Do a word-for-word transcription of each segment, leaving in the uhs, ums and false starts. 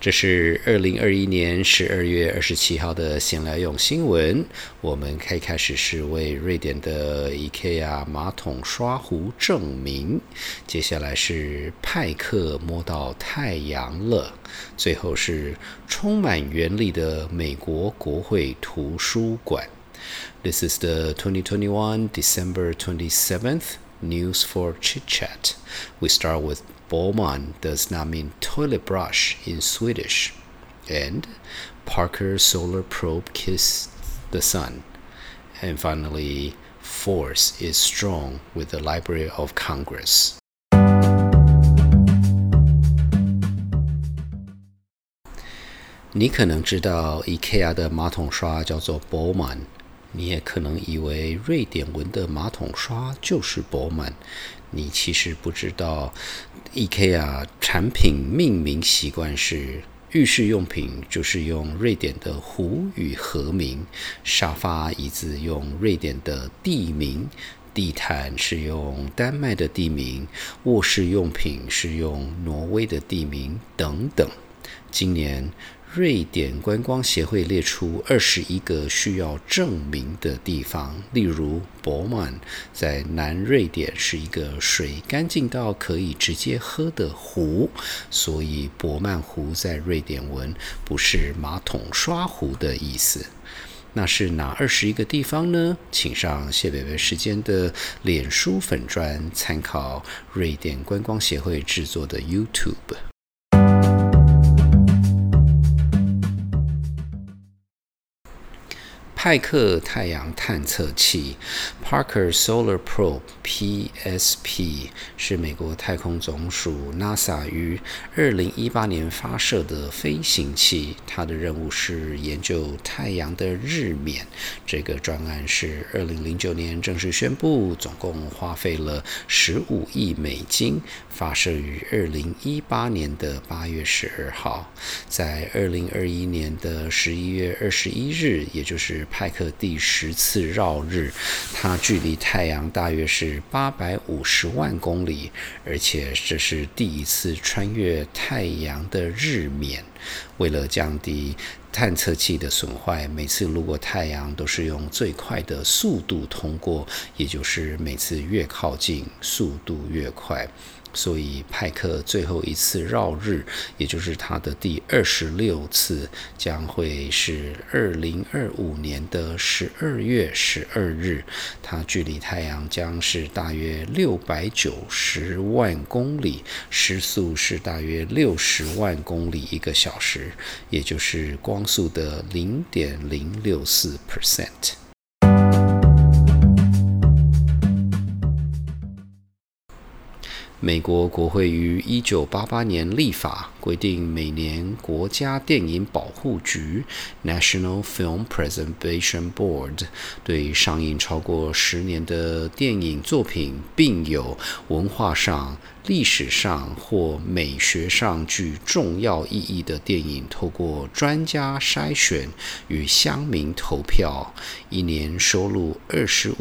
这是二零二一年十二月二十七号的闲来用新闻。我们开开始是为瑞典的 IKEA 马桶刷壶证明，接下来是派克摸到太阳了，最后是充满原力的美国国会图书馆。This is the twenty twenty-one December twenty-seventh news for chit chat. We start with Bowman does not mean toilet brush in Swedish, and Parker Solar Probe kissed the sun, and finally, force is strong with the Library of Congress.你可能知道 IKEA 的马桶刷叫做 Bowman， 你也可能以为瑞典文的马桶刷就是 Bowman。 你其实不知道 IKEA 产品命名习惯是浴室用品就是用瑞典的壶与和名，沙发椅子用瑞典的地名，地毯是用丹麦的地名，卧室用品是用挪威的地名等等。今年瑞典观光协会列出二十一个需要证明的地方，例如伯曼在南瑞典是一个水干净到可以直接喝的湖，所以伯曼湖在瑞典文不是马桶刷湖的意思。那是哪二十一个地方呢？请上谢北北时间的脸书粉专，参考瑞典观光协会制作的 YouTube。派克太阳探测器 Parker Solar Probe P S P 是美国太空总署 NASA 于二零一八年发射的飞行器，它的任务是研究太阳的日冕。这个专案是二零零九年正式宣布，总共花费了十五亿美金，发射于二零一八年的八月十二号。在二零二一年的十一月二十一日，也就是派克第十次绕日，它距离太阳大约是八百五十万公里，而且这是第一次穿越太阳的日冕。为了降低探测器的损坏，每次路过太阳都是用最快的速度通过，也就是每次越靠近速度越快。所以派克最后一次绕日，也就是他的第二十六次，将会是二零二五年的十二月十二日，它距离太阳将是大约六百九十万公里，时速是大约六十万公里一个小时，也就是光速的 零点零六四 percent。美国国会于一九八八年立法，规定每年国家电影保护局 National Film Preservation Board 对上映超过十年的电影作品，并有文化上、历史上或美学上具重要意义的电影，透过专家筛选与乡民投票，一年收录25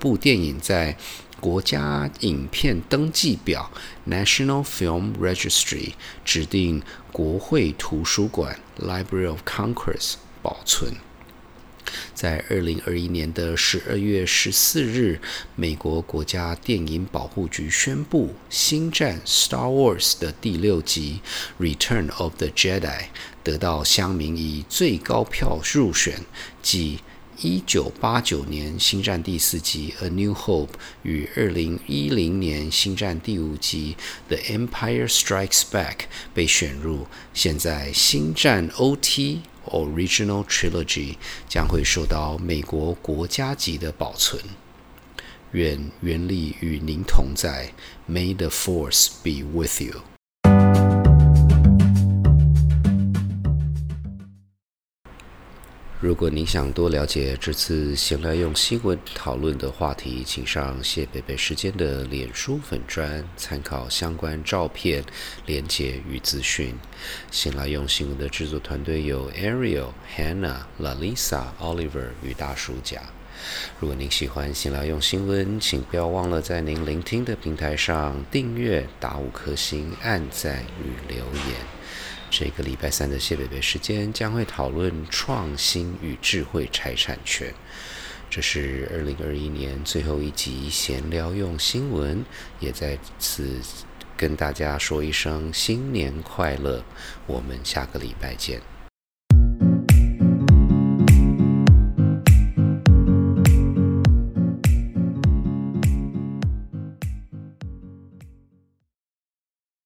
部电影在国家影片登记表 National Film Registry 指定国会图书馆 Library of Congress 保存。在二零二一年的十二月十四日，美国国家电影保护局宣布，《星战 Star Wars》 的第六集《Return of the Jedi》 得到乡民以最高票入选，即一九八九年星战第四集 A New Hope 与二零一零年星战第五集 The Empire Strikes Back 被选入，现在星战 O T Original Trilogy 将会受到美国国家级的保存。愿原力与您同在， May the Force be with you。如果您想多了解这次闲来用新闻讨论的话题，请上谢北北时间的脸书粉专，参考相关照片、连结与资讯。闲来用新闻的制作团队有 Ariel、Hannah、Lalisa、Oliver 与大叔甲。如果您喜欢闲来用新闻，请不要忘了在您聆听的平台上订阅、打五颗星、按赞与留言。这个礼拜三的谢北北时间将会讨论创新与智慧财产权。这是二零二一年最后一集闲聊用新闻，也在此跟大家说一声新年快乐，我们下个礼拜见。